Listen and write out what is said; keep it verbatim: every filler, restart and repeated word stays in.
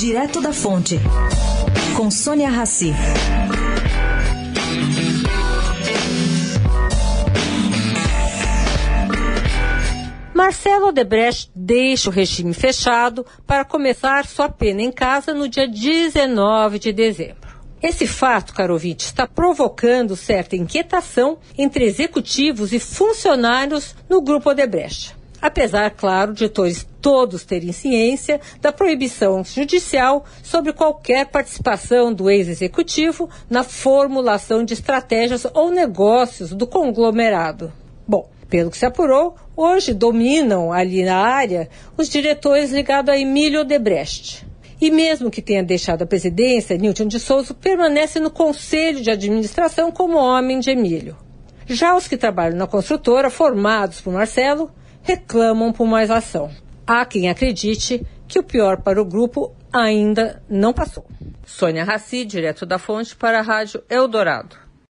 Direto da Fonte, com Sônia Raci. Marcelo Odebrecht deixa o regime fechado para começar sua pena em casa no dia dezenove de dezembro. Esse fato, caro ouvinte, está provocando certa inquietação entre executivos e funcionários no grupo Odebrecht. Apesar, claro, de todos terem ciência da proibição judicial sobre qualquer participação do ex-executivo na formulação de estratégias ou negócios do conglomerado. Bom, pelo que se apurou, hoje dominam ali na área os diretores ligados a Emílio Odebrecht. E mesmo que tenha deixado a presidência, Newton de Souza permanece no conselho de administração como homem de Emílio. Já os que trabalham na construtora, formados por Marcelo, reclamam por mais ação. Há quem acredite que o pior para o grupo ainda não passou. Sônia Raci, direto da Fonte, para a Rádio Eldorado.